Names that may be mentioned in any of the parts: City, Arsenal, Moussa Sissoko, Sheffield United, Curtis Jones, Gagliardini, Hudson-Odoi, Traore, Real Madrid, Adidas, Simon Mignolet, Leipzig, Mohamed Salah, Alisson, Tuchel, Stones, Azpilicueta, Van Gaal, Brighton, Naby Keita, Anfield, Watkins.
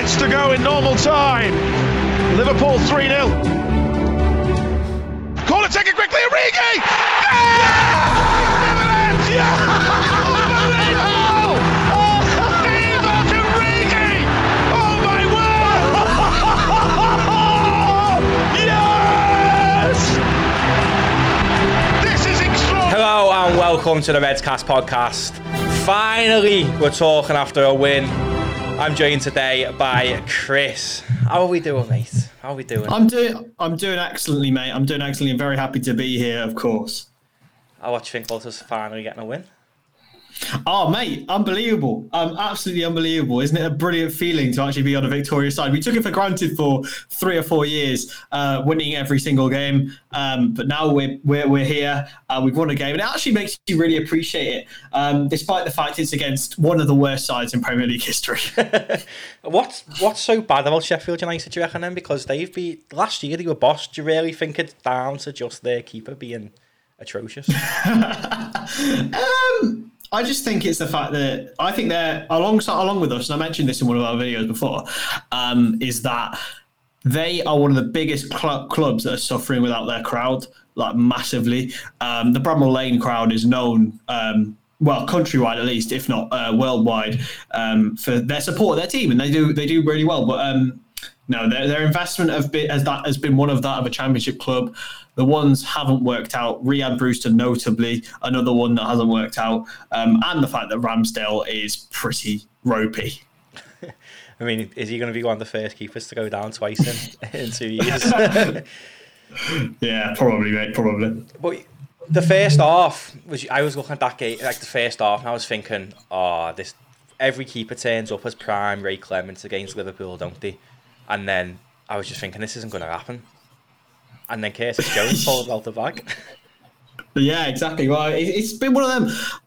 minutes to go in normal time. Liverpool 3-0. Corner taken quickly, Origi! Yeah! Yeah! Yeah! Hello and welcome to the Redscast podcast. Finally, we're talking after a win. I'm joined today by Chris. How are we doing, mate? How are we doing? I'm doing excellently, mate. I'm doing excellently. I'm very happy to be here, of course. Oh, what do you think about us finally getting a win? Oh, mate, unbelievable. Absolutely unbelievable. Isn't it a brilliant feeling to actually be on a victorious side? We took it for granted for 3 or 4 years, winning every single game. But now we're here. We've won a game. And it actually makes you really appreciate it, despite the fact it's against one of the worst sides in Premier League history. What's so bad about Sheffield United, do you reckon, then? Because last year they were bossed. Do you really think it's down to just their keeper being atrocious? I just think it's the fact that I think they're along with us, and I mentioned this in one of our videos before, is that they are one of the biggest clubs that are suffering without their crowd, like massively. The Bramall Lane crowd is known, well, countrywide at least, if not worldwide, for their support of their team, and they do really well. But no, their investment has been one of that of a Championship club. The ones haven't worked out. Riyad Brewster, notably, another one that hasn't worked out. And the fact that Ramsdale is pretty ropey. I mean, is he going to be one of the first keepers to go down twice in 2 years? Yeah, probably, mate, probably. But the first half, I was looking at that game, like the first half, and I was thinking, every keeper turns up as prime Ray Clements against Liverpool, don't they? And then I was just thinking, this isn't going to happen. And then Curtis Jones pulled out the bag. Yeah, exactly. Well, it's been one of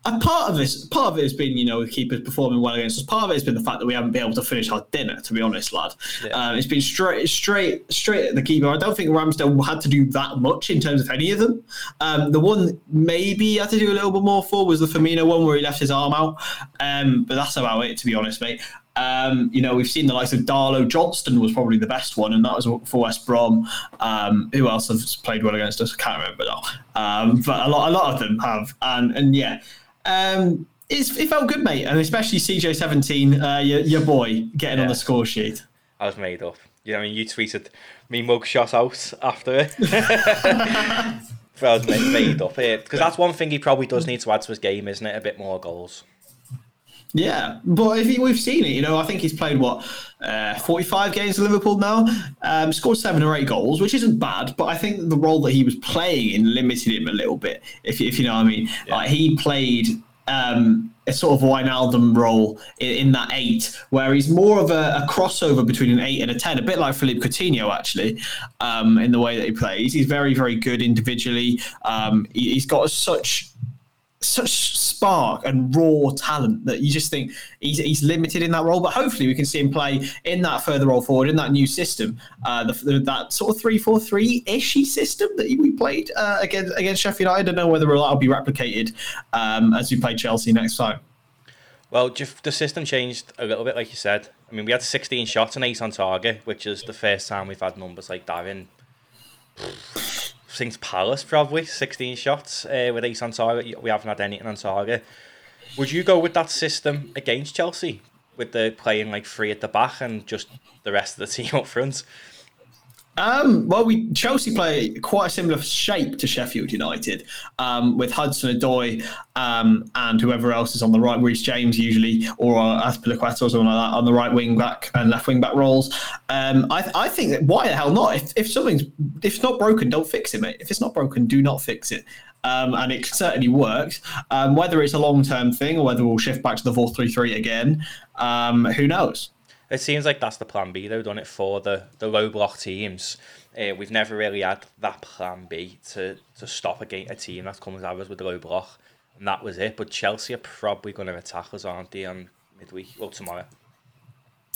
them. Part of it has been, the keepers performing well against us. Part of it has been the fact that we haven't been able to finish our dinner, to be honest, lad. Yeah. It's been straight at the keeper. I don't think Ramsdale had to do that much in terms of any of them. The one maybe he had to do a little bit more for was the Firmino one where he left his arm out. But that's about it, to be honest, mate. We've seen the likes of Darlow. Johnston was probably the best one, and that was for West Brom. Who else has played well against us? I can't remember now. But a lot of them have, and yeah, it felt good, mate, and especially CJ17, your boy, getting on the score sheet. I was made up. You tweeted me mugshot out after it. But I was made up here because that's one thing he probably does need to add to his game, isn't it? A bit more goals. Yeah, but we've seen it, I think he's played, 45 games for Liverpool now, scored 7 or 8 goals, which isn't bad, but I think the role that he was playing in limited him a little bit, if you know what I mean. Yeah. Like, he played a sort of Wijnaldum role in that 8, where he's more of a crossover between an 8 and a 10, a bit like Philippe Coutinho, actually, in the way that he plays. He's very, very good individually. He's got such spark and raw talent that you just think he's limited in that role, but hopefully we can see him play in that further role forward in that new system, that sort of 3-4-3-ishy system that we played against Sheffield. I don't know whether that will be replicated as we play Chelsea next time. Well, the system changed a little bit, like you said. I mean, we had 16 shots and 8 on target, which is the first time we've had numbers like that in since Palace, probably. 16 shots with 8 on target. We haven't had anything on target. Would you go with that system against Chelsea, with the playing like 3 at the back and just the rest of the team up front? Well, Chelsea play quite a similar shape to Sheffield United, with Hudson-Odoi and whoever else is on the right, Reece James usually, or Azpilicueta or something like that on the right wing back and left wing back roles. I think that, why the hell not? If it's not broken, don't fix it, mate. If it's not broken, do not fix it. And it certainly works. Whether it's a long-term thing or whether we'll shift back to the 4-3-3 again, who knows? It seems like that's the plan B, though, done it for the low block teams. We've never really had that plan B to stop a team that comes at us with the low block, and that was it. But Chelsea are probably going to attack us, aren't they, on midweek or tomorrow?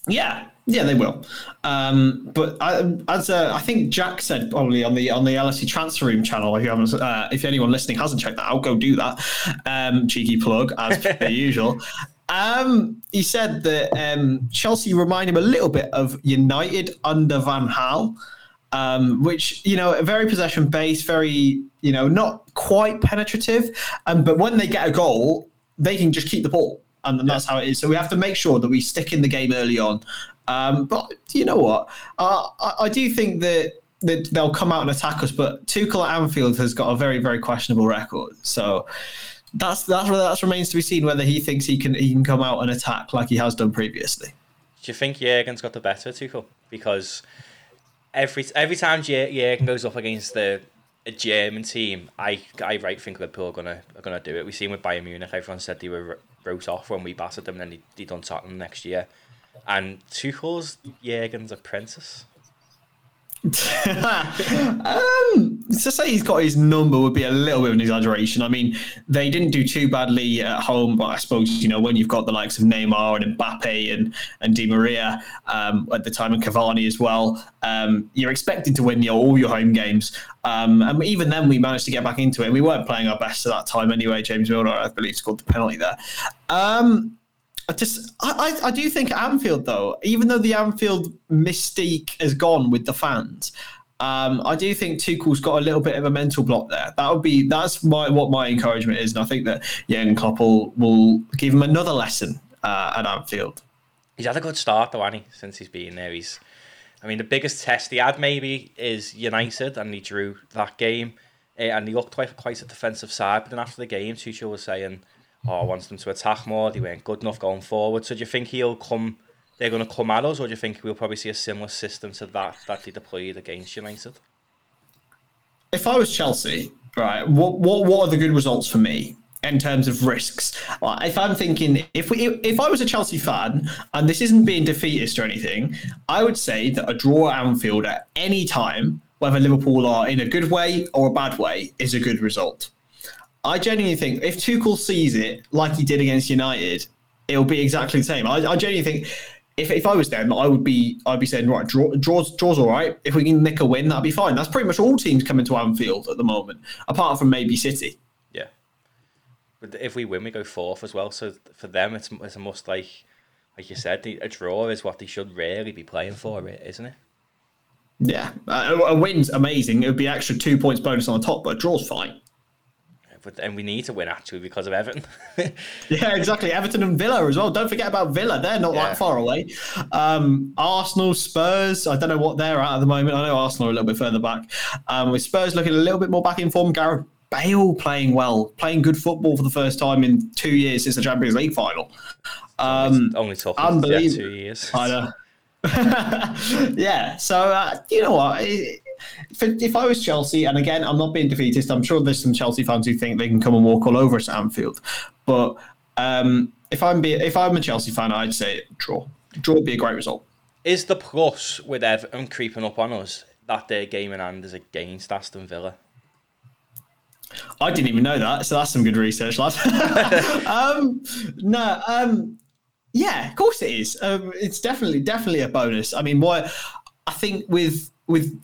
Yeah, they will. But I think Jack said probably on the LSE Transfer Room channel, if anyone listening hasn't checked that out, go do that. Cheeky plug as per usual. He said that Chelsea remind him a little bit of United under Van Gaal, which, you know, very possession-based, very, you know, not quite penetrative. But when they get a goal, they can just keep the ball. And that's how it is. So we have to make sure that we stick in the game early on. But you know what? I do think that they'll come out and attack us. But Tuchel at Anfield has got a very, very questionable record. So... That remains to be seen whether he thinks he can come out and attack like he has done previously. Do you think Jürgen's got the better of Tuchel? Because every time Jürgen goes up against a German team, I think Liverpool are gonna do it. We've seen with Bayern Munich, everyone said they were wrote off when we battered them, and then they done Tottenham next year. And Tuchel's Jürgen's apprentice. To say he's got his number would be a little bit of an exaggeration. I mean, they didn't do too badly at home, but I suppose, you know, when you've got the likes of Neymar and Mbappe and Di Maria at the time, and Cavani as well, you're expected to win all your home games. And even then, we managed to get back into it. We weren't playing our best at that time anyway. James Milner, I believe, scored the penalty there. I do think at Anfield, though, even though the Anfield mystique has gone with the fans, I do think Tuchel's got a little bit of a mental block there. That's my encouragement is, and I think that Jürgen Klopp will give him another lesson at Anfield. He's had a good start, though, hasn't he? Since he's been there, the biggest test he had maybe is United, and he drew that game, and he looked quite a defensive side. But then after the game, Tuchel was saying, "Oh, I want them to attack more. They weren't good enough going forward." So do you think they're going to come at us, or do you think we'll probably see a similar system to that they deployed against United? If I was Chelsea, right, what are the good results for me in terms of risks? If I'm thinking, if I was a Chelsea fan, and this isn't being defeatist or anything, I would say that a draw at Anfield at any time, whether Liverpool are in a good way or a bad way, is a good result. I genuinely think if Tuchel sees it like he did against United, it'll be exactly the same. I genuinely think if I was them, I'd be saying, right, draws all right. If we can nick a win, that'd be fine. That's pretty much all teams coming to Anfield at the moment, apart from maybe City. Yeah, but if we win, we go fourth as well. So for them, it's a must. Like you said, a draw is what they should really be playing for, isn't it? Yeah, a win's amazing. It would be extra 2 points bonus on the top, but a draw's fine. And we need to win, actually, because of Everton. Yeah, exactly. Everton and Villa as well. Don't forget about Villa. They're not that far away. Arsenal, Spurs, I don't know what they're at the moment. I know Arsenal are a little bit further back. With Spurs looking a little bit more back in form, Gareth Bale playing well, playing good football for the first time in 2 years since the Champions League final. Only talking unbelievable. 2 years. I know. Yeah, so you know what? If I was Chelsea, and again, I'm not being defeatist, I'm sure there's some Chelsea fans who think they can come and walk all over us at Anfield. But if I'm a Chelsea fan, I'd say draw. Draw would be a great result. Is the plus with Everton creeping up on us that their game in hand is against Aston Villa? I didn't even know that, so that's some good research, lad. Yeah, of course it is. It's definitely a bonus. I mean, why? I think with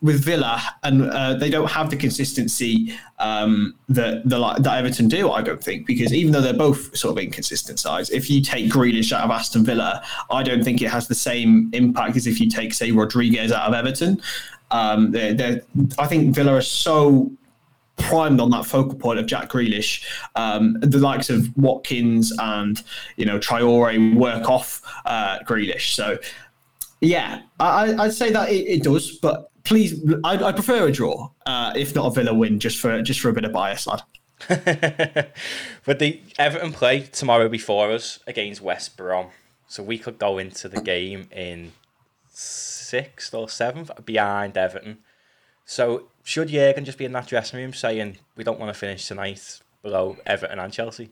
Villa, and they don't have the consistency that Everton do, I don't think, because even though they're both sort of inconsistent sides, if you take Grealish out of Aston Villa, I don't think it has the same impact as if you take, say, Rodriguez out of Everton. I think Villa are so primed on that focal point of Jack Grealish. The likes of Watkins and, you know, Traore work off Grealish. So, yeah, I'd say that it does, but please, I prefer a draw, if not a Villa win, just for a bit of bias, lad. But the Everton play tomorrow before us against West Brom, so we could go into the game in 6th or 7th behind Everton. So should Jürgen just be in that dressing room saying, we don't want to finish tonight below Everton and Chelsea?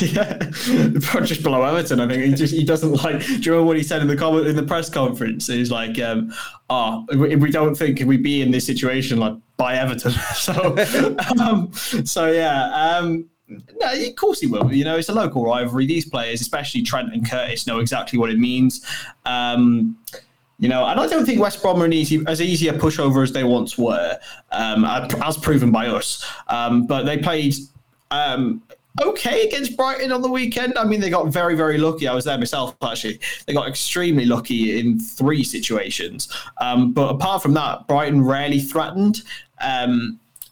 Yeah, just below Everton. I think he doesn't like. Do you remember what he said in the press conference? He's like, we don't think we be in this situation like by Everton. No, of course he will. You know, it's a local rivalry. These players, especially Trent and Curtis, know exactly what it means. You know, and I don't think West Brom are as easy a pushover as they once were, as proven by us. But they played. okay against Brighton on the weekend. I mean, they got very, very lucky. I was there myself, actually. They got extremely lucky in three situations. But apart from that, Brighton rarely threatened.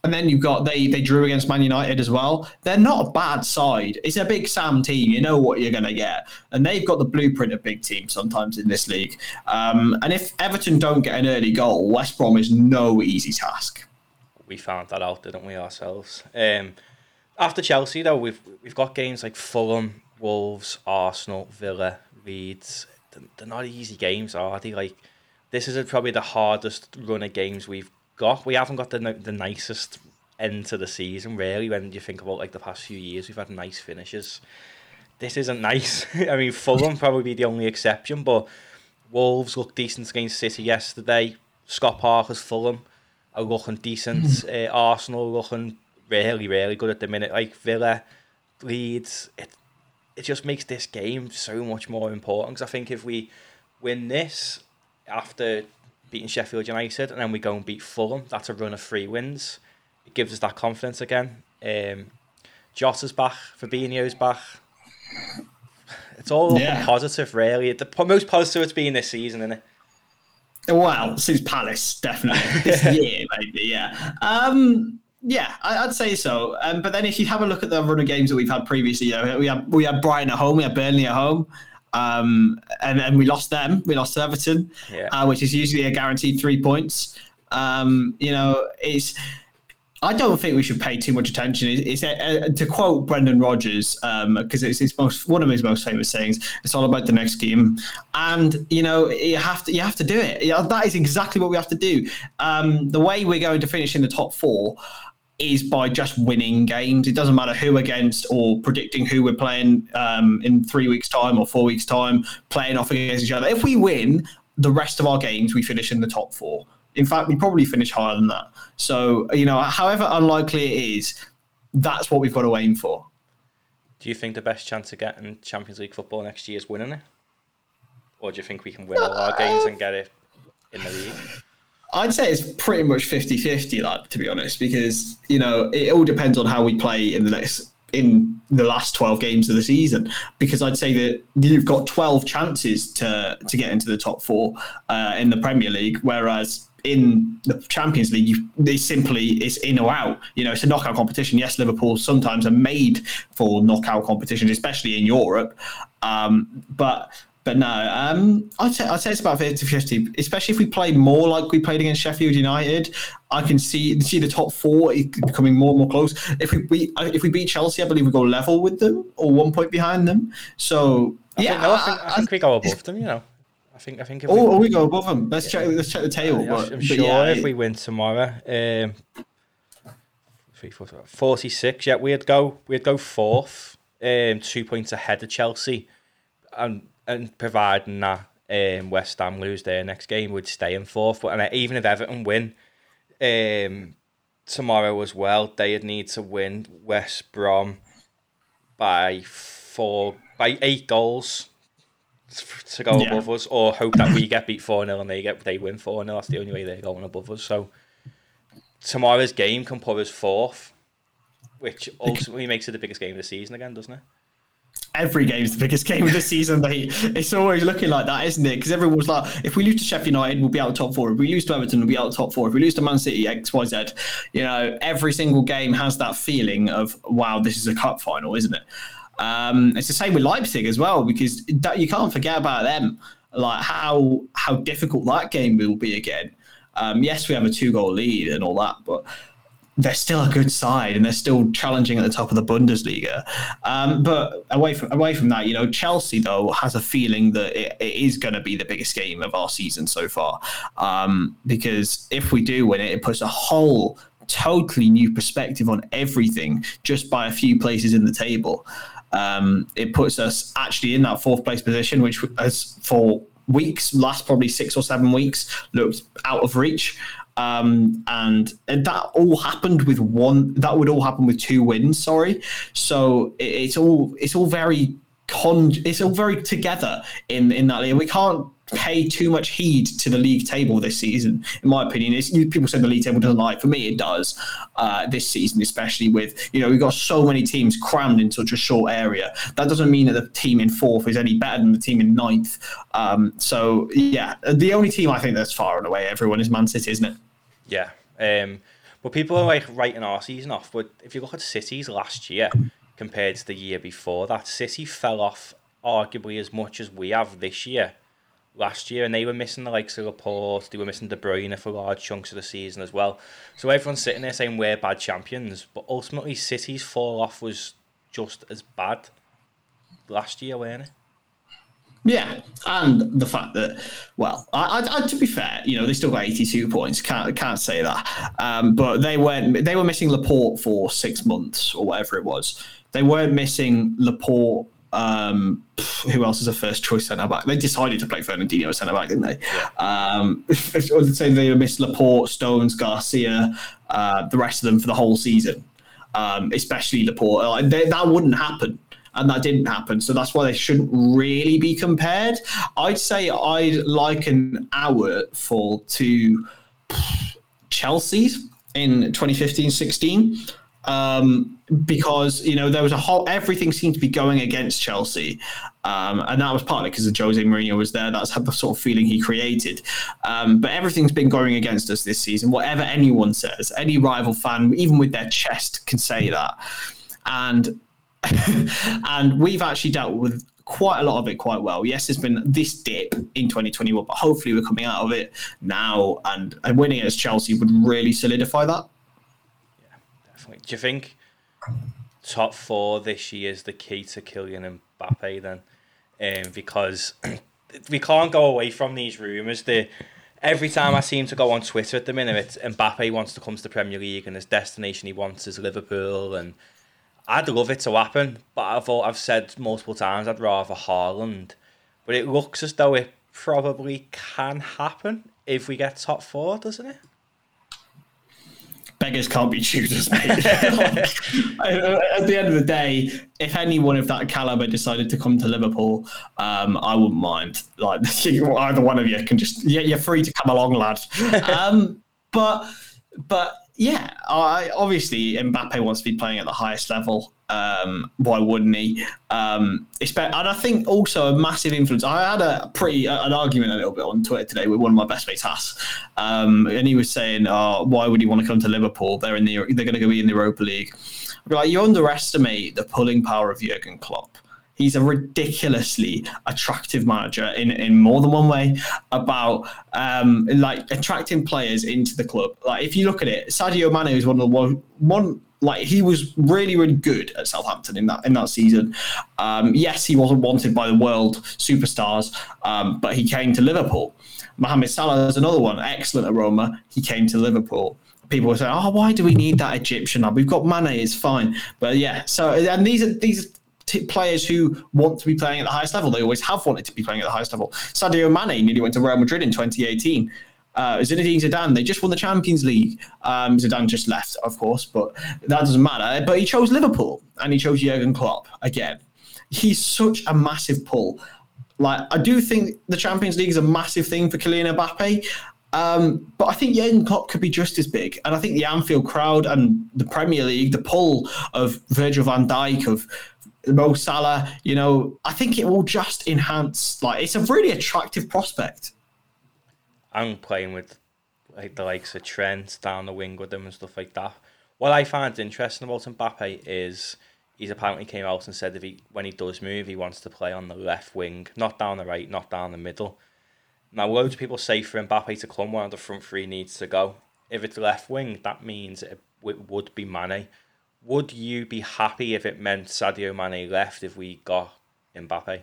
And then you've got, they drew against Man United as well. They're not a bad side. It's a Big Sam team. You know what you're going to get. And they've got the blueprint of big teams sometimes in this league. And if Everton don't get an early goal, West Brom is no easy task. We found that out, didn't we, ourselves? After Chelsea, though, we've got games like Fulham, Wolves, Arsenal, Villa, Leeds. They're not easy games, are they? Like, this is probably the hardest run of games we've got. We haven't got the nicest end to the season, really. When you think about like the past few years, we've had nice finishes. This isn't nice. I mean, Fulham probably be the only exception, but Wolves looked decent against City yesterday. Scott Parker's Fulham are looking decent. Arsenal looking really, really good at the minute. Like Villa, Leeds, it just makes this game so much more important. Because I think if we win this after beating Sheffield United and then we go and beat Fulham, that's a run of 3 wins. It gives us that confidence again. Jota's back, Fabinho's back. It's all positive, really. The most positive it's been this season, isn't it? Well, since Palace, definitely. This year, maybe, yeah. Yeah, I'd say so. But then if you have a look at the run of games that we've had previously, you know, we had Brighton at home, we had Burnley at home, and we lost them. We lost Everton, which is usually a guaranteed 3 points. You know, it's. I don't think we should pay too much attention. It's to quote Brendan Rodgers, because it's his one of his most famous sayings. It's all about the next game, and you know you have to do it. You know, that is exactly what we have to do. The way we're going to finish in the top four is by just winning games. It doesn't matter who against or predicting who we're playing in 3 weeks' time or 4 weeks' time, playing off against each other. If we win the rest of our games, we finish in the top four. In fact, we probably finish higher than that. So, you know, however unlikely it is, that's what we've got to aim for. Do you think the best chance of getting Champions League football next year is winning it? Or do you think we can win all our games and get it in the league? I'd say it's pretty much 50-50, like, to be honest, because, you know, it all depends on how we play in the last 12 games of the season, because I'd say that you've got 12 chances to get into the top four in the Premier League, whereas in the Champions League, it's in or out. You know, it's a knockout competition. Yes, Liverpool sometimes are made for knockout competitions, especially in Europe. But no, I'd say it's about 50-50, especially if we play more like we played against Sheffield United. I can see the top four becoming more and more close. If we beat Chelsea, I believe we go level with them or 1 point behind them. So I think we go above them. You know, I think. We go above them. Let's check the table. I'm sure if we win tomorrow, 46. Yeah, we'd go fourth, 2 points ahead of Chelsea, and providing that West Ham lose their next game, would stay in fourth. But even if Everton win tomorrow as well, they'd need to win West Brom by 8 goals to go above us, or hope that we get beat 4-0 and they win 4-0. That's the only way they're going above us. So tomorrow's game can put us fourth, which ultimately makes it the biggest game of the season again, doesn't it? Every game's the biggest game of the season, mate. It's always looking like that, isn't it? Because everyone's like, if we lose to Sheffield United, we'll be out of top four. If we lose to Everton, we'll be out of top four. If we lose to Man City, X, Y, Z. You know, every single game has that feeling of, wow, this is a cup final, isn't it? It's the same with Leipzig as well, because you can't forget about them, like how difficult that game will be again. Yes, we have a 2-goal lead and all that, but they're still a good side and they're still challenging at the top of the Bundesliga. But away from that, you know, Chelsea, though, has a feeling that it is going to be the biggest game of our season so far. Because if we do win it, it puts a whole totally new perspective on everything just by a few places in the table. It puts us actually in that 4th place position, which has for weeks, last probably 6 or 7 weeks, looked out of reach. And that would all happen with 2 wins. So it's all very it's all very together in that league. We can't pay too much heed to the league table this season, in my opinion. People say the league table doesn't lie. For me, it does, this season, especially with, we've got so many teams crammed in such a short area. That doesn't mean that the team in fourth is any better than the team in ninth. So, yeah, the only team I think that's far and away everyone is Man City, isn't it? Yeah. But people are writing our season off. But if you look at City's last year compared to the year before, that City fell off arguably as much as we have this year. Last year, and they were missing the likes of Laporte, they were missing De Bruyne for large chunks of the season as well. So everyone's sitting there saying we're bad champions, but ultimately City's fall off was just as bad last year, weren't it? Yeah, and the fact that, well, I to be fair, they still got 82 points. Can't say that. But they were missing Laporte for 6 months or whatever it was. They weren't missing Laporte. Who else is a first choice centre back? They decided to play Fernandinho as centre back, didn't they? I would say they missed Laporte, Stones, Garcia, the rest of them for the whole season, especially Laporte. That wouldn't happen, and that didn't happen. So that's why they shouldn't really be compared. I'd say I'd liken our fall to Chelsea's in 2015-16. Because there was everything seemed to be going against Chelsea, and that was partly because Jose Mourinho was there. That's had the sort of feeling he created. But everything's been going against us this season. Whatever anyone says, any rival fan, even with their chest, can say that. And we've actually dealt with quite a lot of it quite well. Yes, there's been this dip in 2021, but hopefully we're coming out of it now. And winning against Chelsea would really solidify that. Do you think top four this year is the key to Kylian Mbappe then? Because we can't go away from these rumours. Every time I seem to go on Twitter at the minute, it's Mbappe wants to come to the Premier League and his destination he wants is Liverpool. And I'd love it to happen, but I've said multiple times I'd rather Haaland. But it looks as though it probably can happen if we get top four, doesn't it? Beggars can't be choosers, mate. At the end of the day, if anyone of that calibre decided to come to Liverpool, I wouldn't mind. Like, either one of you can just... you're free to come along, lad. But yeah, obviously Mbappe wants to be playing at the highest level. Why wouldn't he? And I think also a massive influence. I had an argument a little bit on Twitter today with one of my best mates, Hass, and he was saying, "Why would he want to come to Liverpool? They're going to be in the Europa League." I'd be like, you underestimate the pulling power of Jürgen Klopp. He's a ridiculously attractive manager in more than one way about attracting players into the club. Like, if you look at it, Sadio Mane is one. Like, he was really, really good at Southampton in that season. Yes, he wasn't wanted by the world superstars, but he came to Liverpool. Mohamed Salah is another one, excellent at Roma. He came to Liverpool. People were saying, "Oh, why do we need that Egyptian? We've got Mane, it's fine." But yeah, so and these are players who want to be playing at the highest level. They always have wanted to be playing at the highest level. Sadio Mane nearly went to Real Madrid in 2018. Zinedine Zidane, they just won the Champions League. Zidane just left, of course, but that doesn't matter. But he chose Liverpool and he chose Jurgen Klopp again. He's such a massive pull. Like, I do think the Champions League is a massive thing for Kylian Mbappe, but I think Jurgen Klopp could be just as big. And I think the Anfield crowd and the Premier League, the pull of Virgil van Dijk, of Mo Salah, I think it will just enhance. Like, it's a really attractive prospect. I'm playing with the likes of Trent down the wing with them and stuff like that. What I find interesting about Mbappe is he's apparently came out and said when he does move, he wants to play on the left wing, not down the right, not down the middle. Now, loads of people say for Mbappe to come, one of the front three needs to go. If it's left wing, that means it would be Mane. Would you be happy if it meant Sadio Mane left if we got Mbappe?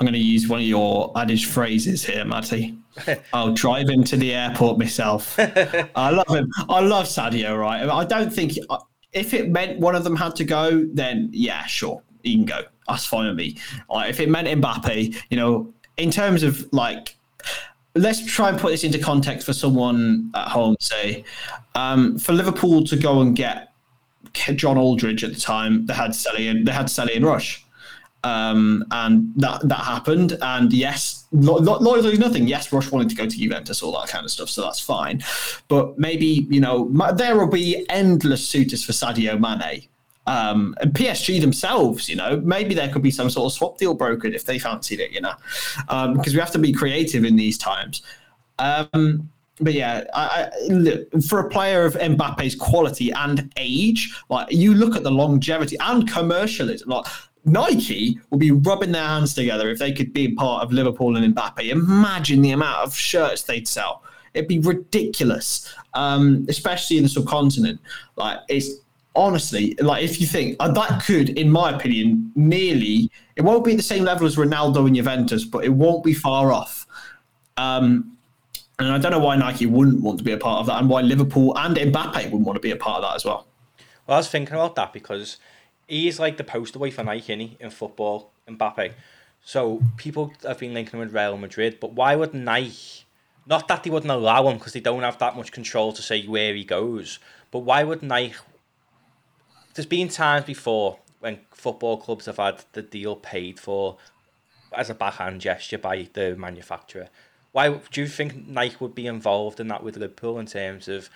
I'm going to use one of your adage phrases here, Matty. I'll drive him to the airport myself. I love him. I love Sadio, right? I don't think... If it meant one of them had to go, then yeah, sure, he can go. That's fine with me. Like, if it meant Mbappe, in terms of, like... Let's try and put this into context for someone at home, say. For Liverpool to go and get John Aldridge at the time, they had Selly and Rush. And that happened. And yes, loyalty is nothing. Yes, Rush wanted to go to Juventus, all that kind of stuff. So that's fine. But maybe, you know, there will be endless suitors for Sadio Mane. And PSG themselves, you know, maybe there could be some sort of swap deal brokered if they fancied it, you know, because we have to be creative in these times. But yeah, for a player of Mbappe's quality and age, like you look at the longevity and commercialism, like Nike will be rubbing their hands together if they could be part of Liverpool and Mbappe. Imagine the amount of shirts they'd sell. It'd be ridiculous, especially in the subcontinent. Like it's honestly, like if you think that could, in my opinion, nearly, it won't be the same level as Ronaldo and Juventus, but it won't be far off. And I don't know why Nike wouldn't want to be a part of that and why Liverpool and Mbappe wouldn't want to be a part of that as well. Well, I was thinking about that because he is like the poster boy for Nike, isn't he, in football, Mbappe. So people have been linking him with Real Madrid, but why would Nike, not that they wouldn't allow him because they don't have that much control to say where he goes, but why would Nike, there's been times before when football clubs have had the deal paid for as a backhand gesture by the manufacturer. Why do you think Nike would be involved in that with Liverpool in terms of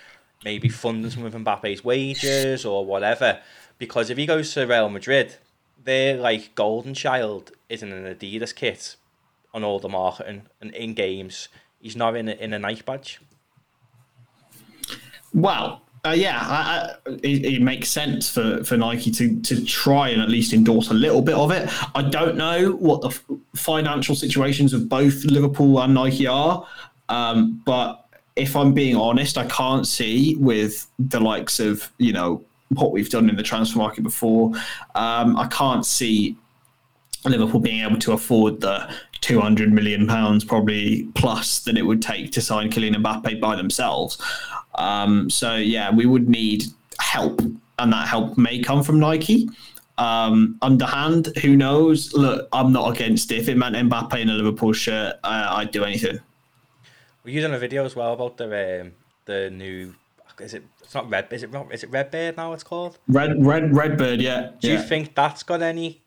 maybe funding some of Mbappe's wages or whatever? Because if he goes to Real Madrid, their like golden child is in an Adidas kit on all the marketing and in games. He's not in a Nike badge. Well, yeah, it makes sense for Nike to try and at least endorse a little bit of it. I don't know what the financial situations of both Liverpool and Nike are, but if I'm being honest, I can't see with the likes of, you know, what we've done in the transfer market before. I can't see Liverpool being able to afford the £200 million probably plus that it would take to sign Kylian Mbappe by themselves. So yeah, we would need help, and that help may come from Nike. Underhand, who knows? Look, I'm not against it. If it meant Mbappe in a Liverpool shirt, I'd do anything. Well, you done a video as well about the new. Is it Redbird now? It's called Redbird. Yeah. Do you think that's got any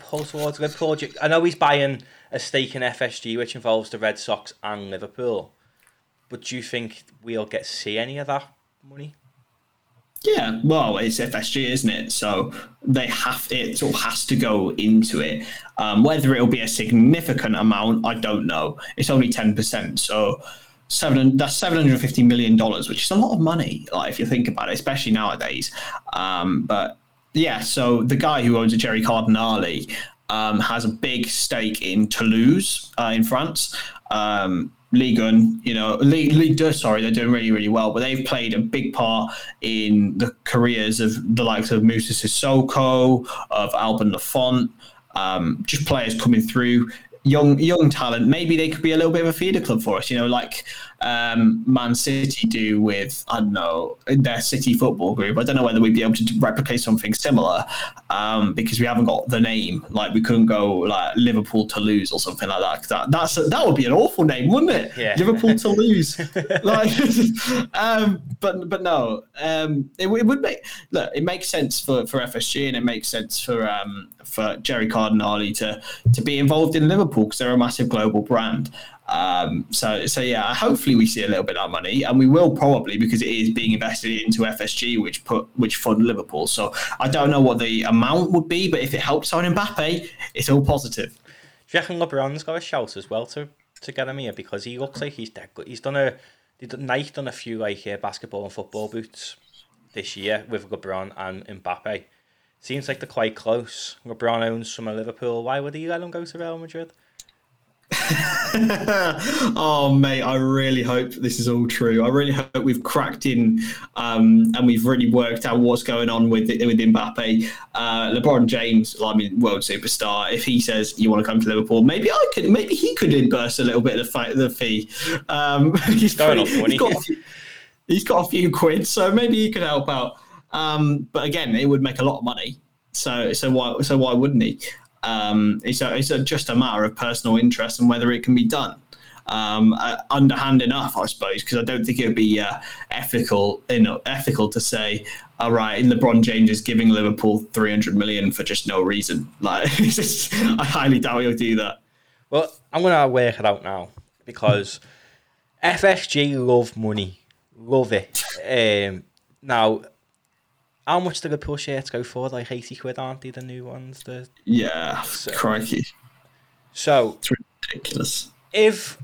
pull towards Liverpool? I know he's buying a stake in FSG, which involves the Red Sox and Liverpool. But do you think we'll get to see any of that money? Yeah, well, it's FSG, isn't it? So it sort of has to go into it. Whether it'll be a significant amount, I don't know. It's only 10%, so that's $750 million, which is a lot of money, like if you think about it, especially nowadays. But yeah, so the guy who owns a Jerry Cardinale has a big stake in Toulouse in France. Ligue 2, they're doing really, really well, but they've played a big part in the careers of the likes of Moussa Sissoko, of Alban Lafont, just players coming through, young talent. Maybe they could be a little bit of a feeder club for us, you know, like Man City do with, I don't know, their City football group. I don't know whether we'd be able to replicate something similar because we haven't got the name. Like we couldn't go like Liverpool Toulouse or something like that. That would be an awful name, wouldn't it? Yeah. Liverpool Toulouse. Like, but no, it would make. Look, it makes sense for FSG, and it makes sense for Jerry Cardinale to be involved in Liverpool because they're a massive global brand. So yeah, hopefully we see a little bit of money, and we will probably because it is being invested into FSG, which fund Liverpool. So I don't know what the amount would be, but if it helps sign Mbappe, it's all positive. Do you reckon LeBron's got a shout as well to get him here, because he looks like he's dead good. Nike done a few like basketball and football boots this year with LeBron and Mbappe. Seems like they're quite close. LeBron owns some of Liverpool. Why would he let him go to Real Madrid? Oh mate, I really hope this is all true. I really hope we've cracked in and we've really worked out what's going on with Mbappe. LeBron James, I mean, world superstar. If he says you want to come to Liverpool, maybe he could reimburse a little bit of the fee. He's got a few quid, so maybe he could help out. But again, it would make a lot of money. So why wouldn't he? It's just a matter of personal interest and whether it can be done. underhand enough, I suppose, because I don't think it would be ethical to say, all right, LeBron James is giving Liverpool $300 million for just no reason. Like, it's just, I highly doubt he'll do that. Well, I'm going to work it out now, because FSG love money. Love it. Now, how much do Liverpool shirts go for? Like £80, aren't they, the new ones? Yeah, so, crikey. So, it's ridiculous. If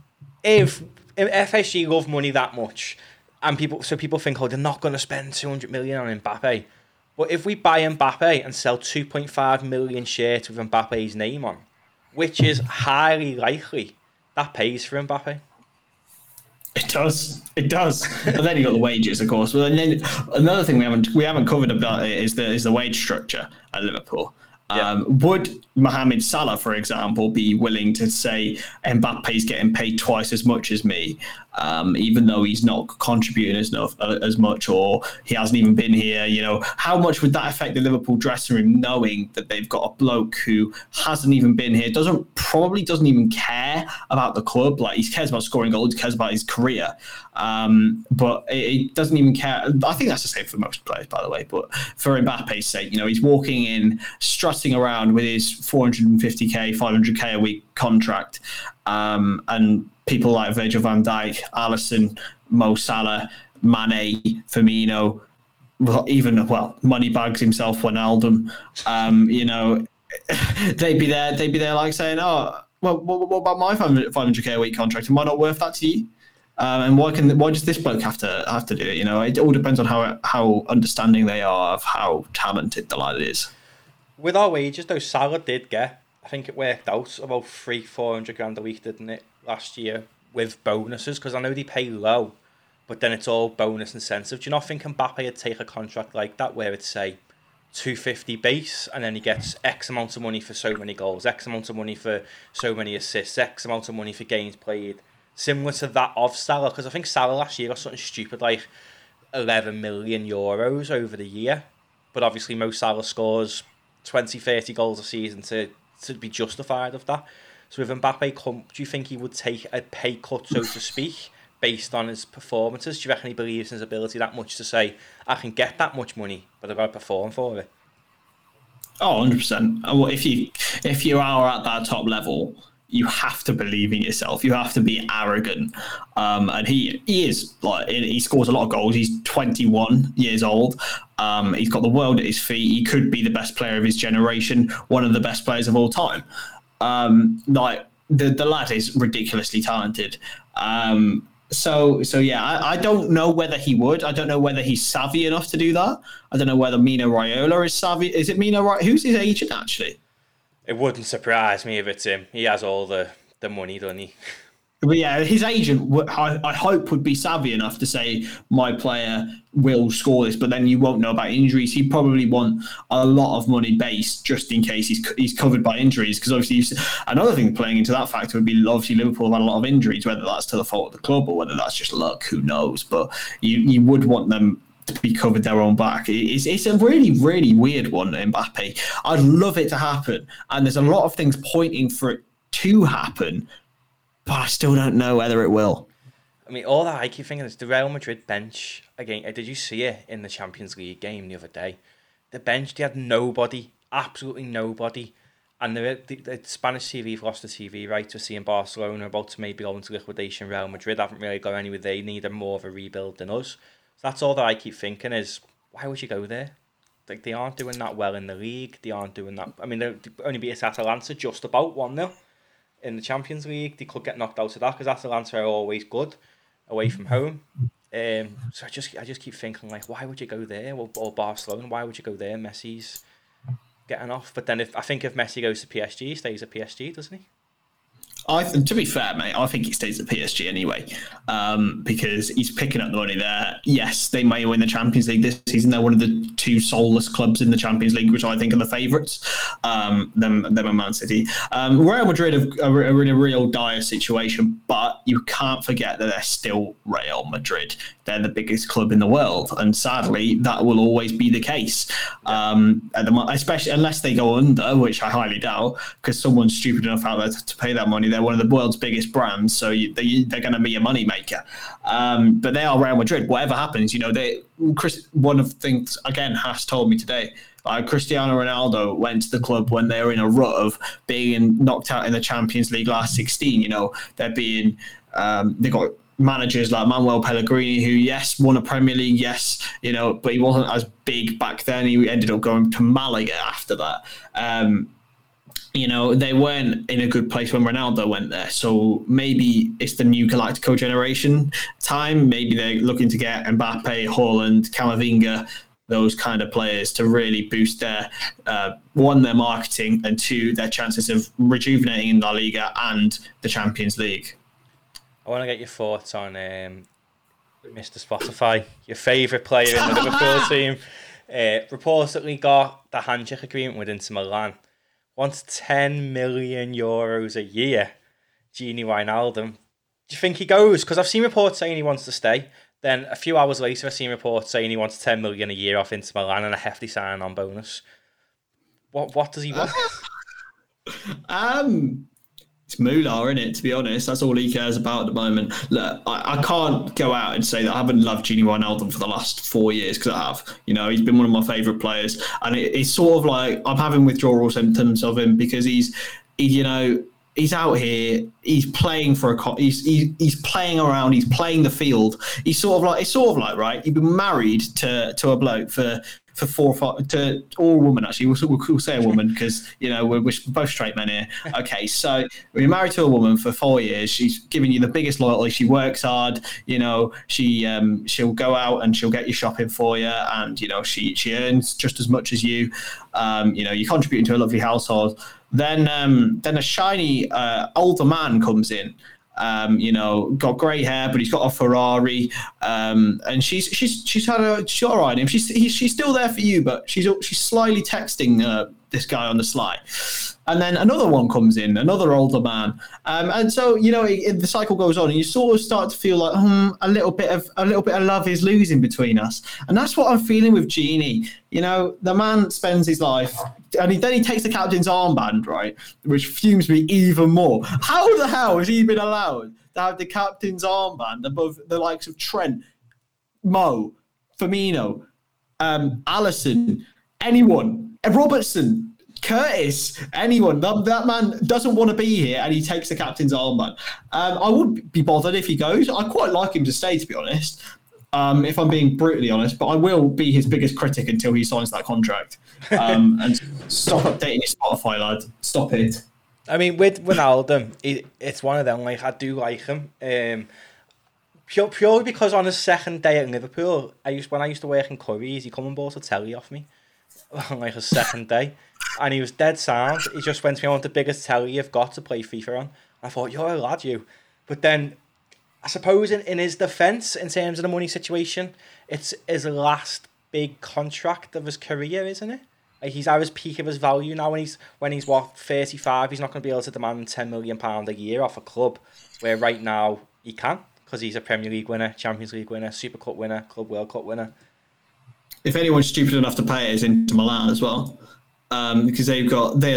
FSG love money that much, and people think, oh, they're not going to spend $200 million on Mbappe. But if we buy Mbappe and sell 2.5 million shirts with Mbappe's name on, which is highly likely, that pays for Mbappe. It does. But then you got the wages, of course. But then another thing we haven't covered about it is the wage structure at Liverpool. Yeah. Would Mohamed Salah, for example, be willing to say Mbappe's getting paid twice as much as me, even though he's not contributing as much, or he hasn't even been here? You know, how much would that affect the Liverpool dressing room, knowing that they've got a bloke who hasn't even been here, probably doesn't even care about the club? Like, he cares about scoring goals, he cares about his career, but it doesn't even care. I think that's the same for most players, by the way. But for Mbappe's sake, you know, he's walking in, strutting around with his $450k, $500k a week contract, and people like Virgil van Dijk, Alisson, Mo Salah, Mane, Firmino, Moneybags himself, Wijnaldum, you know, they'd be there like saying, oh, well, what about my $500k a week contract? Am I not worth that to you? And why does this bloke have to do it? You know, it all depends on how understanding they are of how talented the lad is. With our wages, though, Salah did get, I think it worked out about $300,000-$400,000 a week, didn't it, last year, with bonuses? Because I know they pay low, but then it's all bonus incentive. Do you not think Mbappe would take a contract like that, where it's, say, $250,000 base, and then he gets X amount of money for so many goals, X amount of money for so many assists, X amount of money for games played, similar to that of Salah? Because I think Salah last year got something stupid like €11 million over the year. But obviously Mo Salah scores 20-30 goals a season to be justified of that. So if Mbappe come, do you think he would take a pay cut, so to speak, based on his performances? Do you reckon he believes in his ability that much to say, I can get that much money, but I've got to perform for it? Oh, 100%. Well, if you are at that top level, you have to believe in yourself. You have to be arrogant. And he is. Like, he scores a lot of goals. He's 21 years old. He's got the world at his feet. He could be the best player of his generation, one of the best players of all time. Like, the lad is ridiculously talented. So yeah, I don't know whether he would. I don't know whether he's savvy enough to do that. I don't know whether Mino Raiola is savvy. Is it Mino Raiola? Who's his agent, actually? It wouldn't surprise me if it's him. He has all the money, doesn't he? But yeah, his agent, I hope, would be savvy enough to say, my player will score this, but then you won't know about injuries. He'd probably want a lot of money based just in case he's covered by injuries, because obviously another thing playing into that factor would be, obviously Liverpool have had a lot of injuries, whether that's to the fault of the club or whether that's just luck, who knows. But you would want them to be covered their own back. It's a really, really weird one, Mbappe. I'd love it to happen, and there's a lot of things pointing for it to happen, but I still don't know whether it will. I mean, all that I keep thinking is the Real Madrid bench. Again, did you see it in the Champions League game the other day? The bench, they had nobody, absolutely nobody. And the Spanish TV have lost the TV rights. We're seeing Barcelona about to maybe go into liquidation. Real Madrid haven't really got anywhere. They need a more of a rebuild than us. So that's all that I keep thinking is, why would you go there? Like, they aren't doing that well in the league. They aren't doing that. I mean, they only beat Atalanta just about 1-0 in the Champions League. They could get knocked out of that because Atalanta are always good away from home. So I just keep thinking, like, why would you go there? Or Barcelona, why would you go there? Messi's getting off. But then I think if Messi goes to PSG, he stays at PSG, doesn't he? To be fair, mate, I think he stays at PSG anyway, because he's picking up the money there. Yes, they may win the Champions League this season. They're one of the two soulless clubs in the Champions League, which I think are the favourites, them and Man City. Real Madrid are in a real dire situation, but you can't forget that they're still Real Madrid. they're the biggest club in the world, and sadly that will always be the case. At the especially unless they go under, which I highly doubt, because someone's stupid enough out there to pay that money. They're one of the world's biggest brands, so they're going to be a money maker. But they are Real Madrid. Whatever happens, you know, one of the things again Haas told me today. Cristiano Ronaldo went to the club when they were in a rut of being knocked out in the Champions League last 16. You know, they're being they got managers like Manuel Pellegrini, who yes won a Premier League, yes, you know, but he wasn't as big back then. He ended up going to Malaga after that. You know, they weren't in a good place when Ronaldo went there. So maybe it's the new Galactico generation time. Maybe they're looking to get Mbappe, Haaland, Camavinga, those kind of players to really boost their, one, their marketing, and two, their chances of rejuvenating in La Liga and the Champions League. I want to get your thoughts on Mr. Spotify, your favourite player in the Liverpool team. Reportedly got the handshake agreement with Inter Milan. Wants €10 million a year. Gini Wijnaldum. Do you think he goes? Because I've seen reports saying he wants to stay. Then a few hours later, I've seen reports saying he wants $10 million a year off Inter Milan and a hefty sign-on bonus. What does he want? It's moolah, isn't it? To be honest, that's all he cares about at the moment. Look, I can't go out and say that I haven't loved Gini Wijnaldum for the last 4 years, because I have. You know, he's been one of my favourite players, and it's sort of like I'm having withdrawal symptoms of him because he's out here, he's playing for a, he's playing around, he's playing the field. It's sort of like right. You've been married to a bloke for 4 or 5 to, or a woman actually. We'll say a woman because you know we're both straight men here. Okay, so you're married to a woman for 4 years. She's giving you the biggest loyalty. She works hard. You know, she'll go out and she'll get you shopping for you, and you know she earns just as much as you. You know, you're contributing to a lovely household. Then a shiny older man comes in. You know, got grey hair, but he's got a Ferrari. And she's had a shot on him. She's still there for you, but she's slyly texting this guy on the sly. And then another one comes in, another older man. And so you know, the cycle goes on, and you sort of start to feel like a little bit of love is losing between us. And that's what I'm feeling with Gini. You know, the man spends his life, and then he takes the captain's armband, right, which fumes me even more. How the hell has he been allowed to have the captain's armband above the likes of Trent, Mo, Firmino, Alisson, anyone, Robertson, Curtis, anyone? That man doesn't want to be here, and he takes the captain's armband. I wouldn't be bothered if he goes. I quite like him to stay, to be honest, if I'm being brutally honest, but I will be his biggest critic until he signs that contract. And stop updating your Spotify, lad. Stop it. I mean, with Wijnaldum, it's one of them, like, I do like him. Purely because on his second day at Liverpool, when I used to work in Curry's, he come and bought a telly off me on like a second day. And he was dead sound. He just went to me, I want the biggest telly you've got to play FIFA on. I thought, you're a lad, you. But then, I suppose in his defence, in terms of the money situation, it's his last big contract of his career, isn't it? Like, he's at his peak of his value now. When he's what, 35, he's not going to be able to demand £10 million a year off a club, where right now he can, because he's a Premier League winner, Champions League winner, Super Cup winner, Club World Cup winner. If anyone's stupid enough to pay it, it's Inter Milan as well. Because they're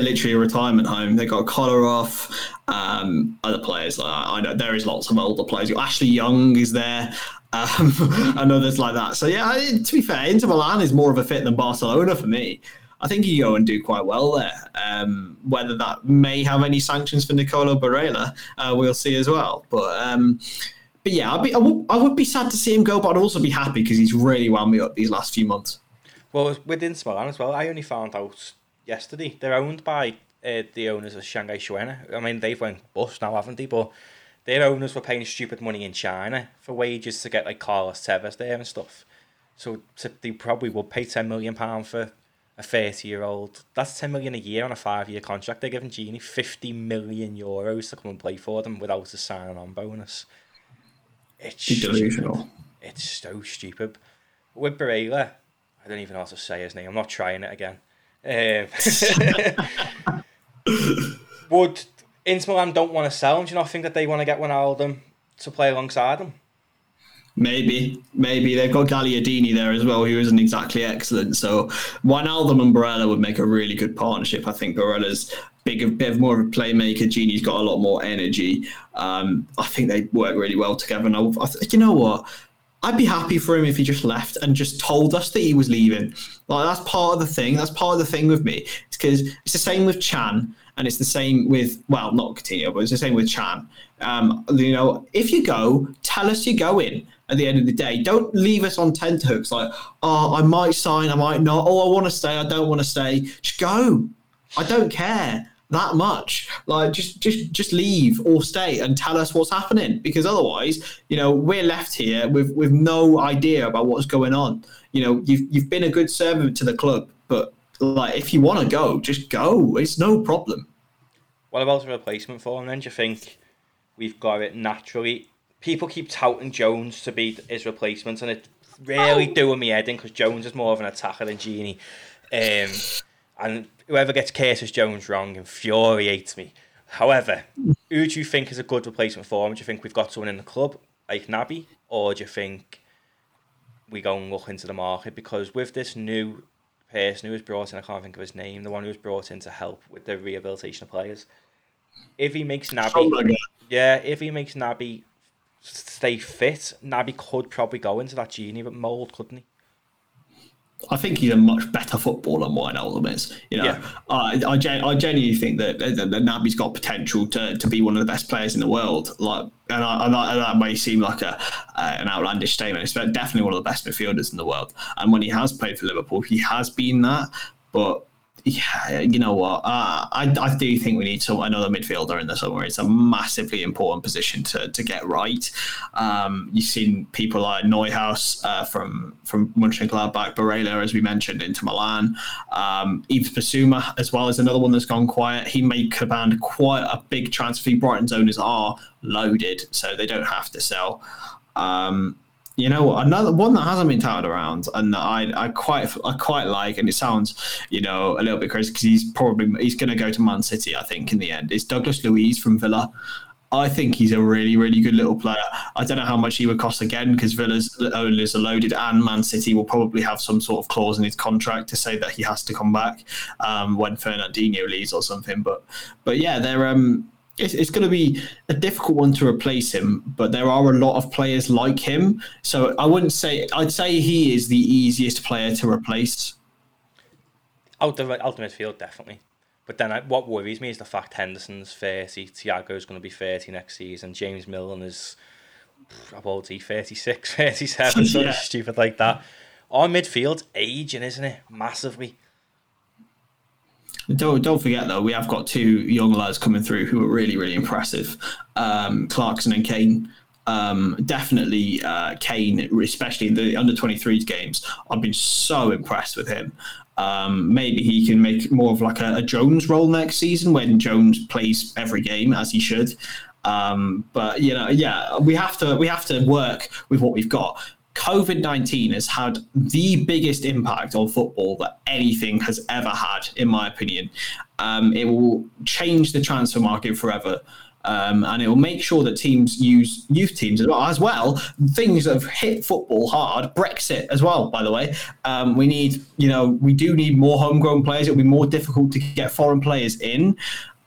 literally a retirement home. They've got Kolarov, other players like that. I know there is lots of older players. Ashley Young is there, and others like that. So yeah, to be fair, Inter Milan is more of a fit than Barcelona for me. I think you go and do quite well there. Whether that may have any sanctions for Nicola Barella, we'll see as well. But yeah, I would be sad to see him go, but I'd also be happy because he's really wound me up these last few months. Well, with Inter Milan as well, I only found out yesterday. They're owned by the owners of Shanghai Shuena. I mean, they've went bust now, haven't they? But their owners were paying stupid money in China for wages to get like Carlos Tevez there and stuff. So they probably would pay £10 million for a 30-year-old. That's £10 million a year on a 5-year contract. They're giving Gini €50 million to come and play for them without a sign-on bonus. It's delusional. Stupid. It's so stupid. With Barella, I don't even know how to say his name. I'm not trying it again. Would Inter Milan don't want to sell him? Do you not think that they want to get Wijnaldum to play alongside him? Maybe. They've got Gagliardini there as well, who isn't exactly excellent. So Wijnaldum and Barella would make a really good partnership. I think Barella's a bit more of a playmaker. Gini's got a lot more energy. I think they work really well together. And you know what? I'd be happy for him if he just left and just told us that he was leaving. Like, that's part of the thing. That's part of the thing with me. It's because it's the same with Chan, and it's the same with, well, not Coutinho, but it's the same with Chan. You know, if you go, tell us you're going at the end of the day. Don't leave us on tenterhooks like, oh, I might sign, I might not. Oh, I want to stay, I don't want to stay. Just go. I don't care that much. Like, just leave or stay and tell us what's happening, because otherwise, you know, we're left here with no idea about what's going on. You know, you've been a good servant to the club, but like, if you want to go, just go. It's no problem. What about a replacement for him then? Do you think we've got it naturally? People keep touting Jones to be his replacement, and it's really doing me head in, because Jones is more of an attacker than Gini. And whoever gets Curtis Jones wrong infuriates me. However, who do you think is a good replacement for him? Do you think we've got someone in the club like Naby, or do you think we go and look into the market? Because with this new person who was brought in, I can't think of his name, the one who was brought in to help with the rehabilitation of players, if he makes Naby, if he makes Naby stay fit, Naby could probably go into that Gini mould, couldn't he? I think he's a much better footballer than Wijnaldum is. You know, yeah. I genuinely think that Naby's got potential to be one of the best players in the world. Like, and that may seem like an outlandish statement. He's definitely one of the best midfielders in the world. And when he has played for Liverpool, he has been that. But yeah, you know what? I do think we need another midfielder in the summer. It's a massively important position to get right. You've seen people like Neuhaus from Mönchengladbach, Barella, as we mentioned, into Milan. Yves Bissouma as well is another one that's gone quiet. He made command quite a big transfer fee. Brighton's owners are loaded, so they don't have to sell. You know, another one that hasn't been touted around, and I quite like, and it sounds, you know, a little bit crazy because he's going to go to Man City, I think, in the end. It's Douglas Luiz from Villa. I think he's a really, really good little player. I don't know how much he would cost again, because Villa's owners are loaded, and Man City will probably have some sort of clause in his contract to say that he has to come back when Fernandinho leaves or something. But yeah, they're. It's going to be a difficult one to replace him, but there are a lot of players like him. So I'd say he is the easiest player to replace. Out the midfield, definitely. But then what worries me is the fact Henderson's 30, Thiago's going to be 30 next season, James Milner is, how old is he, 36, 37, something yeah. Stupid like that. Our midfield's aging, isn't it? Massively. Don't forget, though, we have got two young lads coming through who are really, really impressive. Clarkson and Kane. Definitely Kane, especially in the under-23s games. I've been so impressed with him. Maybe he can make more of like a Jones role next season, when Jones plays every game, as he should. But, you know, yeah, we have to work with what we've got. COVID-19 has had the biggest impact on football that anything has ever had, in my opinion. It will change the transfer market forever. And it will make sure that teams use youth teams as well. Things that have hit football hard, Brexit as well, by the way. We do need more homegrown players. It'll be more difficult to get foreign players in.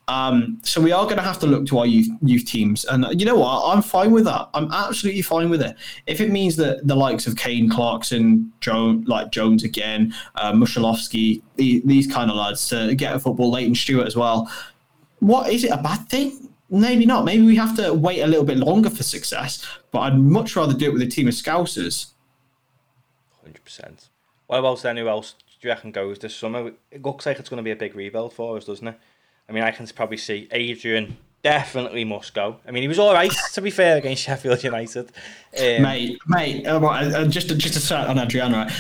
So we are going to have to look to our youth teams, and you know what? I'm fine with that. I'm absolutely fine with it. If it means that the likes of Kane, Clarkson, Jones again, Mushalovsky, these kind of lads to get a football, Leighton Stewart as well. What is it a bad thing? Maybe not. Maybe we have to wait a little bit longer for success. But I'd much rather do it with a team of Scousers. 100%. What else then? Who else do you reckon goes this summer? It looks like it's going to be a big rebuild for us, doesn't it? I mean, I can probably see Adrian definitely must go. I mean, he was all right, to be fair, against Sheffield United. Just to start on Adrian, right?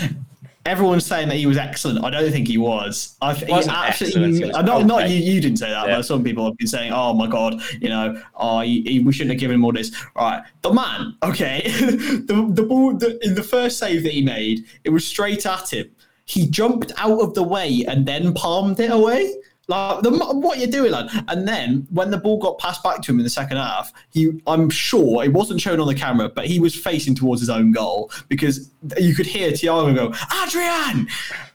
Everyone's saying that he was excellent. I don't think he was. You didn't say that, yeah. But some people have been saying, oh my God, you know, we shouldn't have given him all this. All right, the man, okay, the ball, in the first save that he made, it was straight at him. He jumped out of the way and then palmed it away. Like what you're doing, lad. And then when the ball got passed back to him in the second half, I'm sure it wasn't shown on the camera, but he was facing towards his own goal because you could hear Thiago go, Adrian,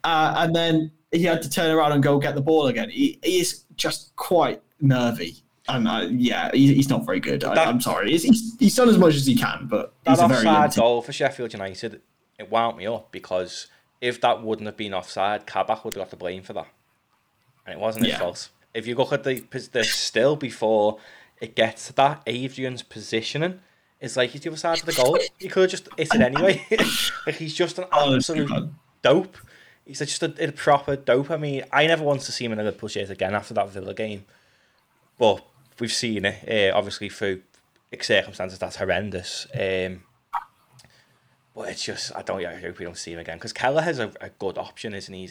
and then he had to turn around and go get the ball again. He is just quite nervy. And yeah, he's not very good. I'm sorry. He's done as much as he can, but he's that offside goal for Sheffield United, it wound me up because if that wouldn't have been offside, Kabak would have got the blame for that. And it wasn't his fault. If you look at the still before it gets to that, Adrian's positioning is like he's the other side of the goal. He could have just hit it anyway. Like he's just an absolute dope. He's just a proper dope. I mean, I never want to see him in a Liverpool shirt again after that Villa game. But we've seen it, obviously, through circumstances that's horrendous. But it's just, I hope we don't see him again. Because Keller has a good option, isn't he?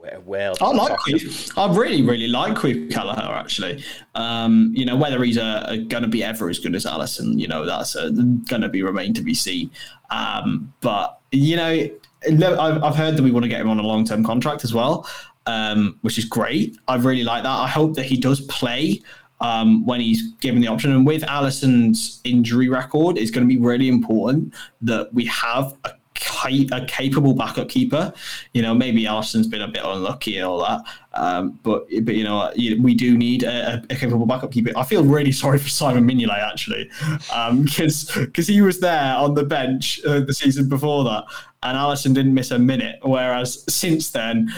I like him. I really, really like Quib Callagher, actually. You know, whether he's going to be ever as good as Alisson, you know, that's going to remain to be seen. But, you know, I've heard that we want to get him on a long-term contract as well, which is great. I really like that. I hope that he does play when he's given the option. And with Alisson's injury record, it's going to be really important that we have a capable backup keeper. You know, maybe Alisson's been a bit unlucky and all that, but you know, we do need a capable backup keeper. I feel really sorry for Simon Mignolet, actually, because he was there on the bench the season before that, and Alisson didn't miss a minute, whereas since then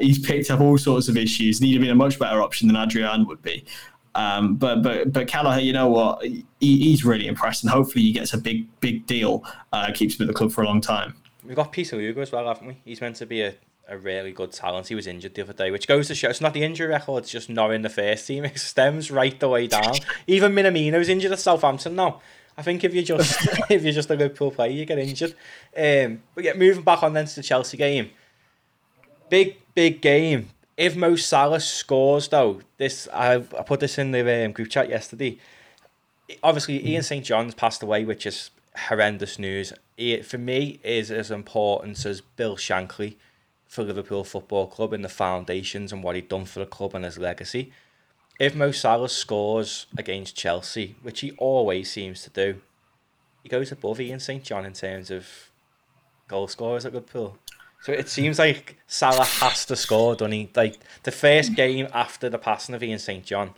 he's picked up all sorts of issues, and he'd have been a much better option than Adrian would be. But Callagher, you know what? He's really impressed, and hopefully he gets a big deal. Keeps him at the club for a long time. We've got Peter Lugo as well, haven't we? He's meant to be a really good talent. He was injured the other day, which goes to show it's not the injury record, it's just not in the first team. It stems right the way down. Even Minamino's injured at Southampton now. I think if you're just a Liverpool player, you get injured. But yeah, moving back on then to the Chelsea game. Big game. If Mo Salah scores, though, I put this in the group chat yesterday. Obviously, Ian St. John's passed away, which is horrendous news. It, for me, is as important as Bill Shankly for Liverpool Football Club and the foundations and what he'd done for the club and his legacy. If Mo Salah scores against Chelsea, which he always seems to do, he goes above Ian St. John in terms of goal scorers at Liverpool. So it seems like Salah has to score, doesn't he? Like the first game after the passing of Ian St. John,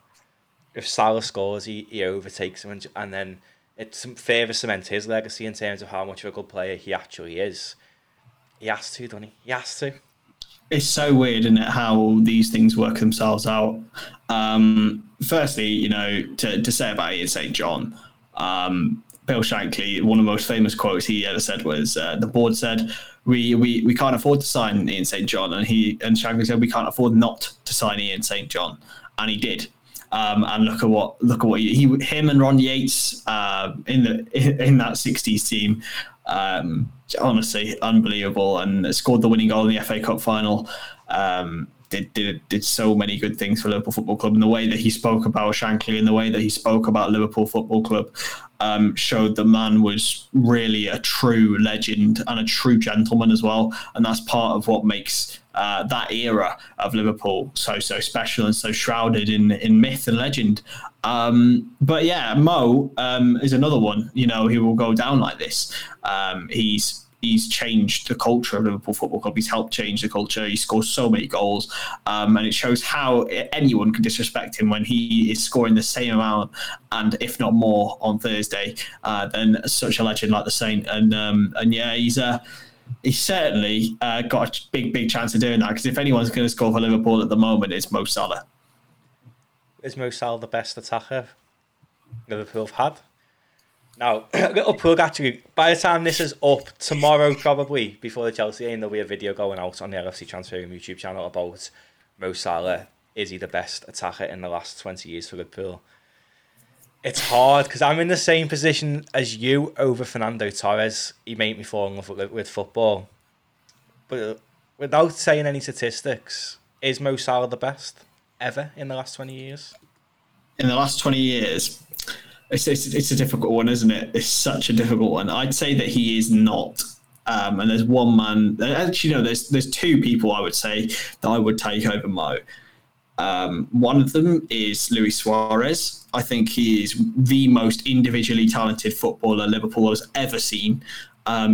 if Salah scores, he overtakes him, and then it further cements his legacy in terms of how much of a good player he actually is. He has to, doesn't he? He has to. It's so weird, isn't it, how these things work themselves out. Firstly, you know, to say about Ian St. John, Bill Shankly, one of the most famous quotes he ever said was, the board said, We can't afford to sign Ian St. John, and Shankly said, we can't afford not to sign Ian St. John, and he did. And look at what him and Ron Yates in that '60s team, honestly unbelievable, and scored the winning goal in the FA Cup final. Did so many good things for Liverpool Football Club, and the way that he spoke about Shankly and the way that he spoke about Liverpool Football Club showed the man was really a true legend and a true gentleman as well. And that's part of what makes that era of Liverpool so special and so shrouded in myth and legend. But yeah, Mo is another one, you know, who will go down like this. He's changed the culture of Liverpool Football Club. He's helped change the culture. He scores so many goals. And it shows how anyone can disrespect him when he is scoring the same amount, and if not more, on Thursday, than such a legend like the Saint. And yeah, he's certainly got a big chance of doing that, because if anyone's going to score for Liverpool at the moment, it's Mo Salah. Is Mo Salah the best attacker Liverpool have had? Now, a little plug actually, by the time this is up tomorrow, probably before the Chelsea game, there'll be a video going out on the LFC Transferring YouTube channel about Mo Salah. Is he the best attacker in the last 20 years for Liverpool? It's hard because I'm in the same position as you over Fernando Torres. He made me fall in love with football. But without saying any statistics, is Mo Salah the best ever in the last 20 years? In the last 20 years? It's a difficult one, isn't it? It's such a difficult one. I'd say that he is not. And there's one man. Actually, no. There's two people I would say that I would take over Mo. One of them is Luis Suarez. I think he is the most individually talented footballer Liverpool has ever seen.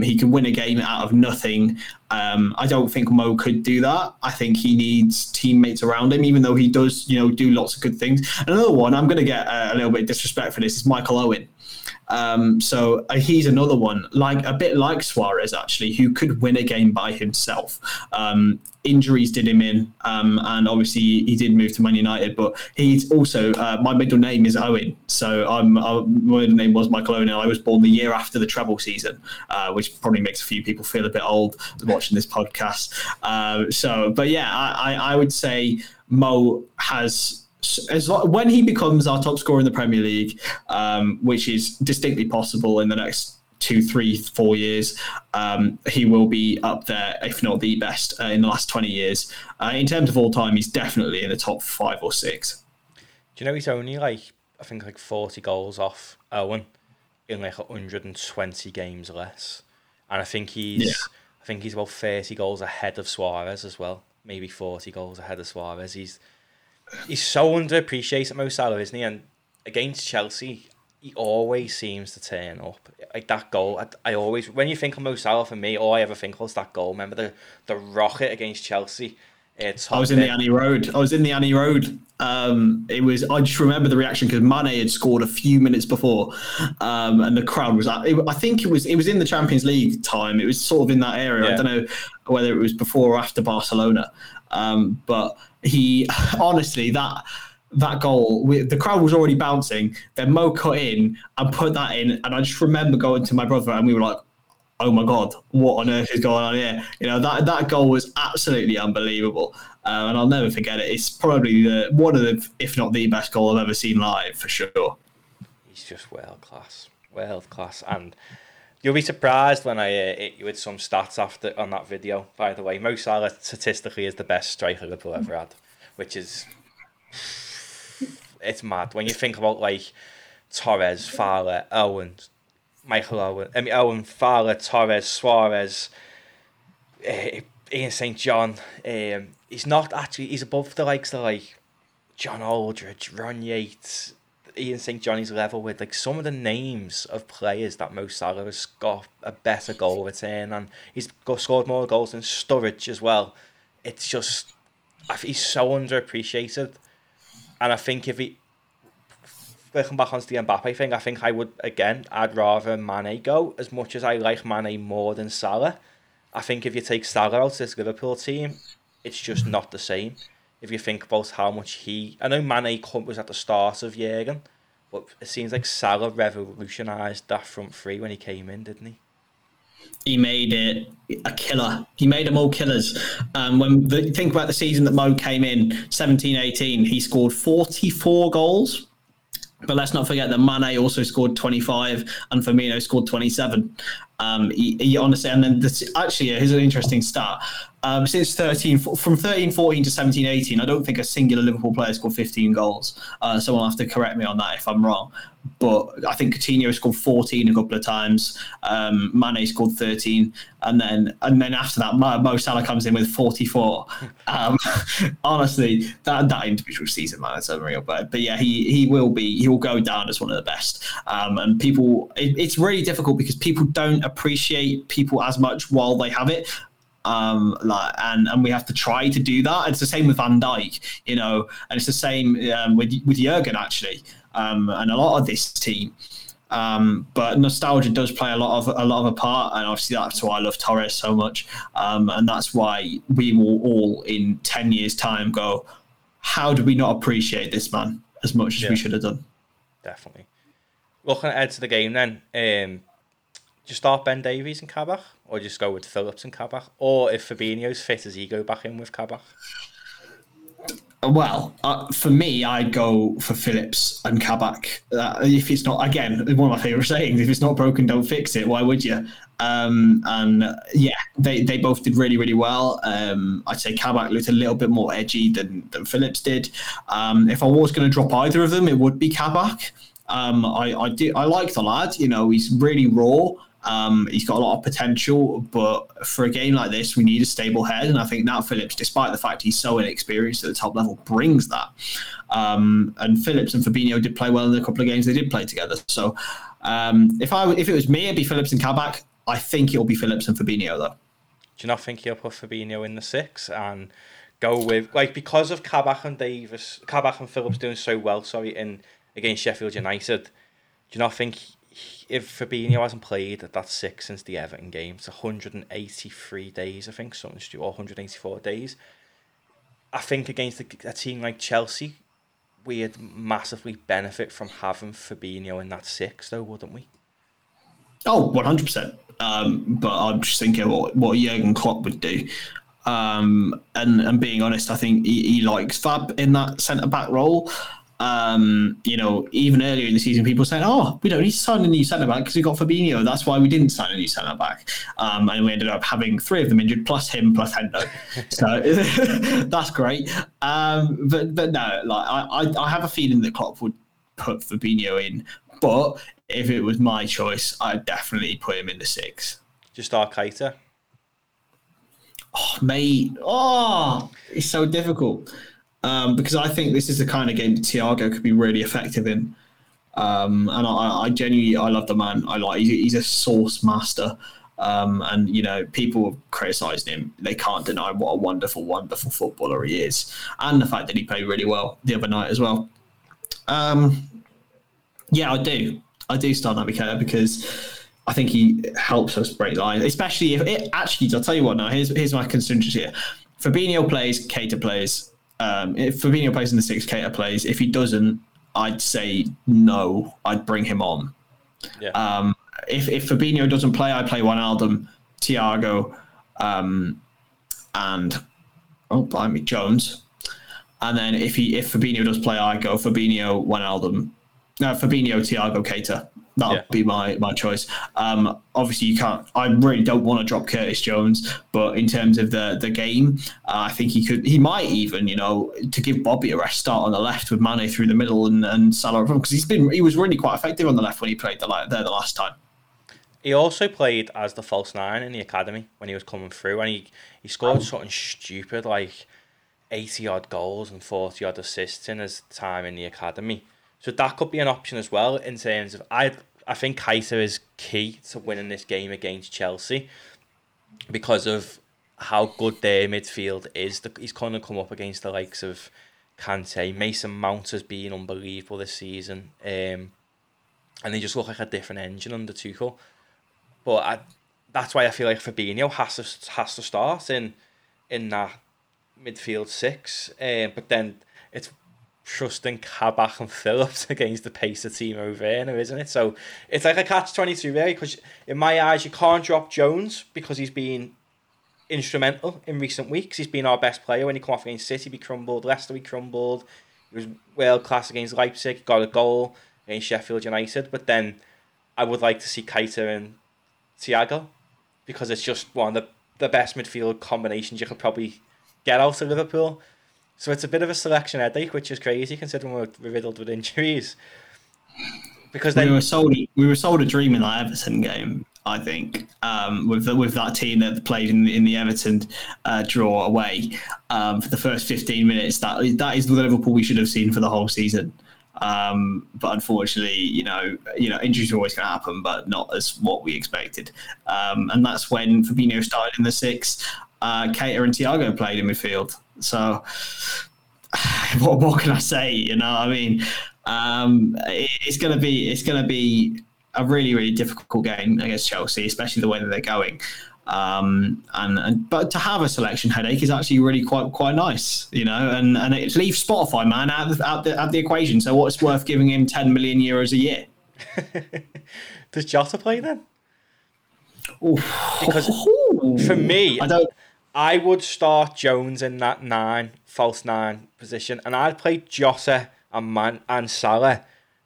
He can win a game out of nothing. I don't think Mo could do that. I think he needs teammates around him, even though he does, do lots of good things. Another one, I'm going to get a little bit disrespect for this, is Michael Owen. So he's another one, a bit like Suarez, actually, who could win a game by himself. Injuries did him in, and obviously he did move to Man United, but he's also, my middle name is Owen. So my middle name was Michael Owen, and I was born the year after the treble season, which probably makes a few people feel a bit old watching this podcast. I would say Mo has... when he becomes our top scorer in the Premier League, which is distinctly possible in the next 2, 3, 4 years, he will be up there, if not the best, in the last 20 years. In terms of all time, he's definitely in the top 5 or 6. Do you know he's only I think 40 goals off Owen in 120 games or less, and I think he's about 30 goals ahead of Suarez as well, maybe 40 goals ahead of Suarez. He's so underappreciated, Mo Salah, isn't he? And against Chelsea, he always seems to turn up. Like that goal, I always, when you think of Mo Salah, for me, all I ever think of is that goal. Remember the rocket against Chelsea? I was in the Annie Road. I just remember the reaction because Mane had scored a few minutes before, and the crowd was. I think it was in the Champions League time. It was sort of in that area. Yeah. I don't know whether it was before or after Barcelona, but he honestly that goal, the crowd was already bouncing. Then Mo cut in and put that in, and I just remember going to my brother and we were like, oh my God, what on earth is going on here? That goal was absolutely unbelievable. And I'll never forget it. It's probably one of the, if not the best goal I've ever seen live, for sure. He's just world class. And you'll be surprised when I hit you with some stats on that video, by the way. Mo Salah statistically is the best striker Liverpool ever had, which is, it's mad. When you think about Torres, Farah, Owen, Michael Owen, Fowler, Torres, Suarez, Ian St. John. He's not actually. He's above the likes of John Aldridge, Ron Yates, Ian St. John. He's level with some of the names of players that Mo Salah has got a better goal return, and he's scored more goals than Sturridge as well. It's just, he's so underappreciated, and I think if he. Looking back onto the Mbappe thing, I'd rather Mane go, as much as I like Mane more than Salah. I think if you take Salah out of this Liverpool team, it's just not the same. If you think about how much I know Mane was at the start of Jürgen, but it seems like Salah revolutionised that front three when he came in, didn't he? He made it a killer. He made them all killers. Think about the season that Mo came in, 17-18, he scored 44 goals. But let's not forget that Mane also scored 25 and Firmino scored 27. He honestly, and then here's an interesting stat. Since 13-14 to 17-18, I don't think a singular Liverpool player scored 15 goals. Someone will have to correct me on that if I'm wrong. But I think Coutinho scored 14 a couple of times. Mane scored 13, and then after that, Mo Salah comes in with 44. Honestly, that individual season, man, it's unreal. But yeah, he will go down as one of the best. And people, it's really difficult because people don't appreciate people as much while they have it. And we have to try to do that. It's the same with Van Dijk, and it's the same with Jürgen, actually, and a lot of this team. But nostalgia does play a lot of a part, and obviously that's why I love Torres so much, and that's why we will all in 10 years' time go, how did we not appreciate this man as much as we should have done? Definitely. Looking ahead to the game then. Do you start Ben Davies and Kabach, or just go with Phillips and Kabach? Or if Fabinho's fit, does he go back in with Kabach? Well, for me, I'd go for Phillips and Kabach. If it's not, again, one of my favourite sayings, if it's not broken, don't fix it. Why would you? They both did really, really well. I'd say Kabak looked a little bit more edgy than Phillips did. If I was going to drop either of them, it would be Kabak. I like the lad. He's really raw. He's got a lot of potential, but for a game like this, we need a stable head. And I think Nat Phillips, despite the fact he's so inexperienced at the top level, brings that. And Phillips and Fabinho did play well in a couple of games they did play together. So if it was me, it'd be Phillips and Kabak. I think it'll be Phillips and Fabinho, though. Do you not think he'll put Fabinho in the six and go with... Like, because of Kabak and Phillips doing so well, against Sheffield United, do you not think... If Fabinho hasn't played at that six since the Everton game, it's 183 days, I think, something stupid, or 184 days. I think against a team like Chelsea, we'd massively benefit from having Fabinho in that six, though, wouldn't we? Oh, 100%. But I'm just thinking what Jürgen Klopp would do. And being honest, I think he likes Fab in that centre-back role. Even earlier in the season, people said, "Oh, we don't need to sign a new centre back because we got Fabinho." That's why we didn't sign a new centre back, and we ended up having three of them injured, plus him, plus Hendo. So that's great. But I have a feeling that Klopp would put Fabinho in, but if it was my choice, I'd definitely put him in the six. Just Arteta. Oh, mate! Oh, it's so difficult. Because I think this is the kind of game that Thiago could be really effective in. And I genuinely love the man. He's a source master. And people have criticised him. They can't deny what a wonderful, wonderful footballer he is. And the fact that he played really well the other night as well. I do start Naby Keita because I think he helps us break lines. Especially if it actually, I'll tell you what now, here's my constituents here. Fabinho plays, Keita plays. If Fabinho plays in the six, Keita plays. If he doesn't, I'd say no. I'd bring him on. Yeah. If Fabinho doesn't play, I play Wijnaldum, Thiago, and Jones. And then if Fabinho does play, I go Fabinho, Wijnaldum. No, Fabinho, Thiago, Keita. That'll be my choice. Obviously, you can't. I really don't want to drop Curtis Jones, but in terms of the game, I think he could. He might even, to give Bobby a rest, start on the left with Mane through the middle and Salah because he was really quite effective on the left when he played there the last time. He also played as the false nine in the academy when he was coming through, and he scored something stupid like 80 odd goals and 40 odd assists in his time in the academy. So that could be an option as well in terms of... I think Keita is key to winning this game against Chelsea because of how good their midfield is. He's kind of come up against the likes of Kante. Mason Mount has been unbelievable this season. And they just look like a different engine under Tuchel. But that's why I feel like Fabinho has to start in that midfield six. But then it's... trusting Kabak and Phillips against the Pacer team over there, isn't it? So it's like a catch-22 there because in my eyes you can't drop Jones because he's been instrumental in recent weeks. He's been our best player when he came off against City. We crumbled. Leicester, we crumbled. He was world-class against Leipzig. Got a goal against Sheffield United. But then I would like to see Keita and Thiago because it's just one of the best midfield combinations you could probably get out of Liverpool. So it's a bit of a selection headache, which is crazy considering we're riddled with injuries. Because then we were sold a dream in that Everton game, I think, with that team that played in the Everton draw away for the first 15 minutes. That is the Liverpool we should have seen for the whole season. But unfortunately, injuries are always going to happen, but not as what we expected. And that's when Fabinho started in the six. Keita and Thiago played in midfield. So what can I say? It's going to be a really, really difficult game against Chelsea, especially the way that they're going. But to have a selection headache is actually really quite nice, and it leaves Spotify man out the equation. So what's worth giving him 10 million euros a year? Does Jota play then? Ooh. Because for me, I would start Jones in that false nine position, and I'd play Jota and Salah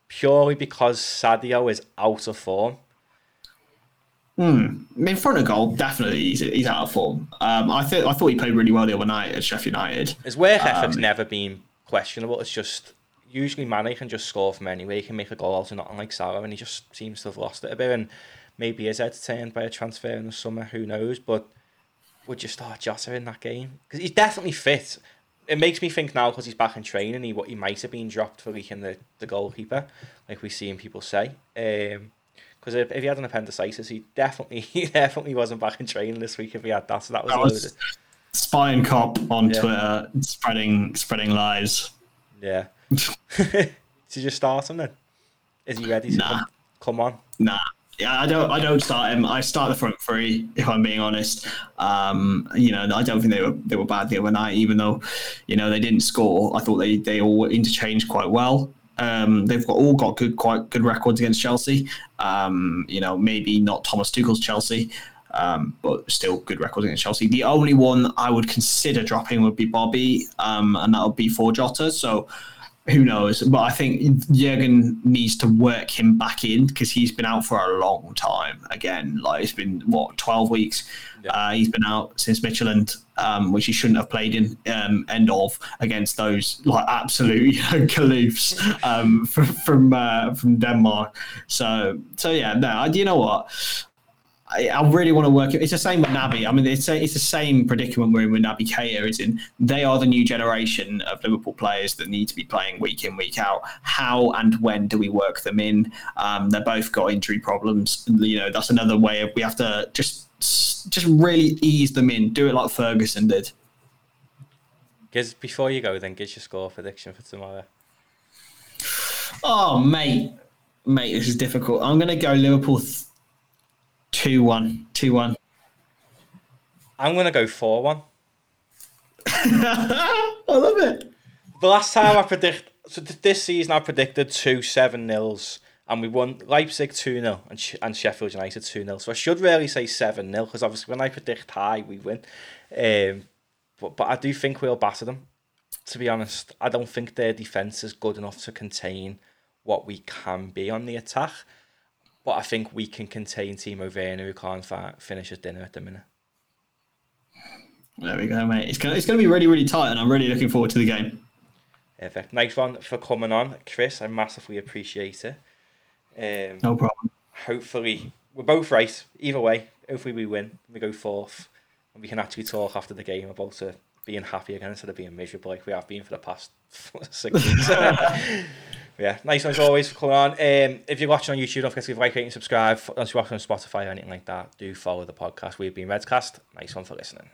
purely because Sadio is out of form. In front of goal, definitely he's out of form. I thought he played really well the other night at Sheffield United. His work effort's never been questionable. It's just usually Mane can just score from anywhere. He can make a goal out of nothing like Salah, and he just seems to have lost it a bit. And maybe is entertained by a transfer in the summer, who knows, but would you start Jota in that game? Because he's definitely fit. It makes me think now, because he's back in training, he might have been dropped for leaking the goalkeeper, like we're seeing people say. Because if he had an appendicitis, he definitely wasn't back in training this week if he had that. So that was Spine Cop on Twitter spreading lies. Yeah. Did you just start him then? Is he ready to come on? Nah. Yeah, I don't start him. I start the front three, if I'm being honest. I don't think they were bad the other night, even though, they didn't score. I thought they all interchanged quite well. They've got quite good records against Chelsea. Maybe not Thomas Tuchel's Chelsea, but still good records against Chelsea. The only one I would consider dropping would be Bobby, and that'll be for Jota. So who knows? But I think Jürgen needs to work him back in, because he's been out for a long time. Again, it's been 12 weeks. Yeah. He's been out since Midtjylland, which he shouldn't have played in. End of against those absolute caloofs from Denmark. So yeah, no. You know what? I really want to work it. It's the same with Naby. I mean, it's the same predicament we're in with Naby Keita, is in. They are the new generation of Liverpool players that need to be playing week in, week out. How and when do we work them in? They've both got injury problems. That's another way of, we have to just really ease them in. Do it like Ferguson did. Before you go, then, give your score prediction for tomorrow. Oh, mate, this is difficult. I'm going to go Liverpool 2-1. I'm going to go 4-1. I love it. The last time I predict... So this season I predicted 2 7-0s, and we won Leipzig 2-0 and Sheffield United 2-0. So I should really say 7-0, because obviously when I predict high, we win. But I do think we'll batter them, to be honest. I don't think their defence is good enough to contain what we can be on the attack. But I think we can contain Timo Werner, who can't finish his dinner at the minute. There we go, mate. It's going to be really, really tight, and I'm really looking forward to the game. Perfect. Nice one for coming on, Chris. I massively appreciate it. No problem. Hopefully, we're both right. Either way, hopefully we win. We go fourth, and we can actually talk after the game about it, being happy again instead of being miserable like we have been for the past 6 weeks. Yeah, nice one as always for coming on. If you're watching on YouTube, don't forget to like, rate and subscribe. If you're watching on Spotify or anything like that, do follow the podcast. We've been Redscast. Nice one for listening.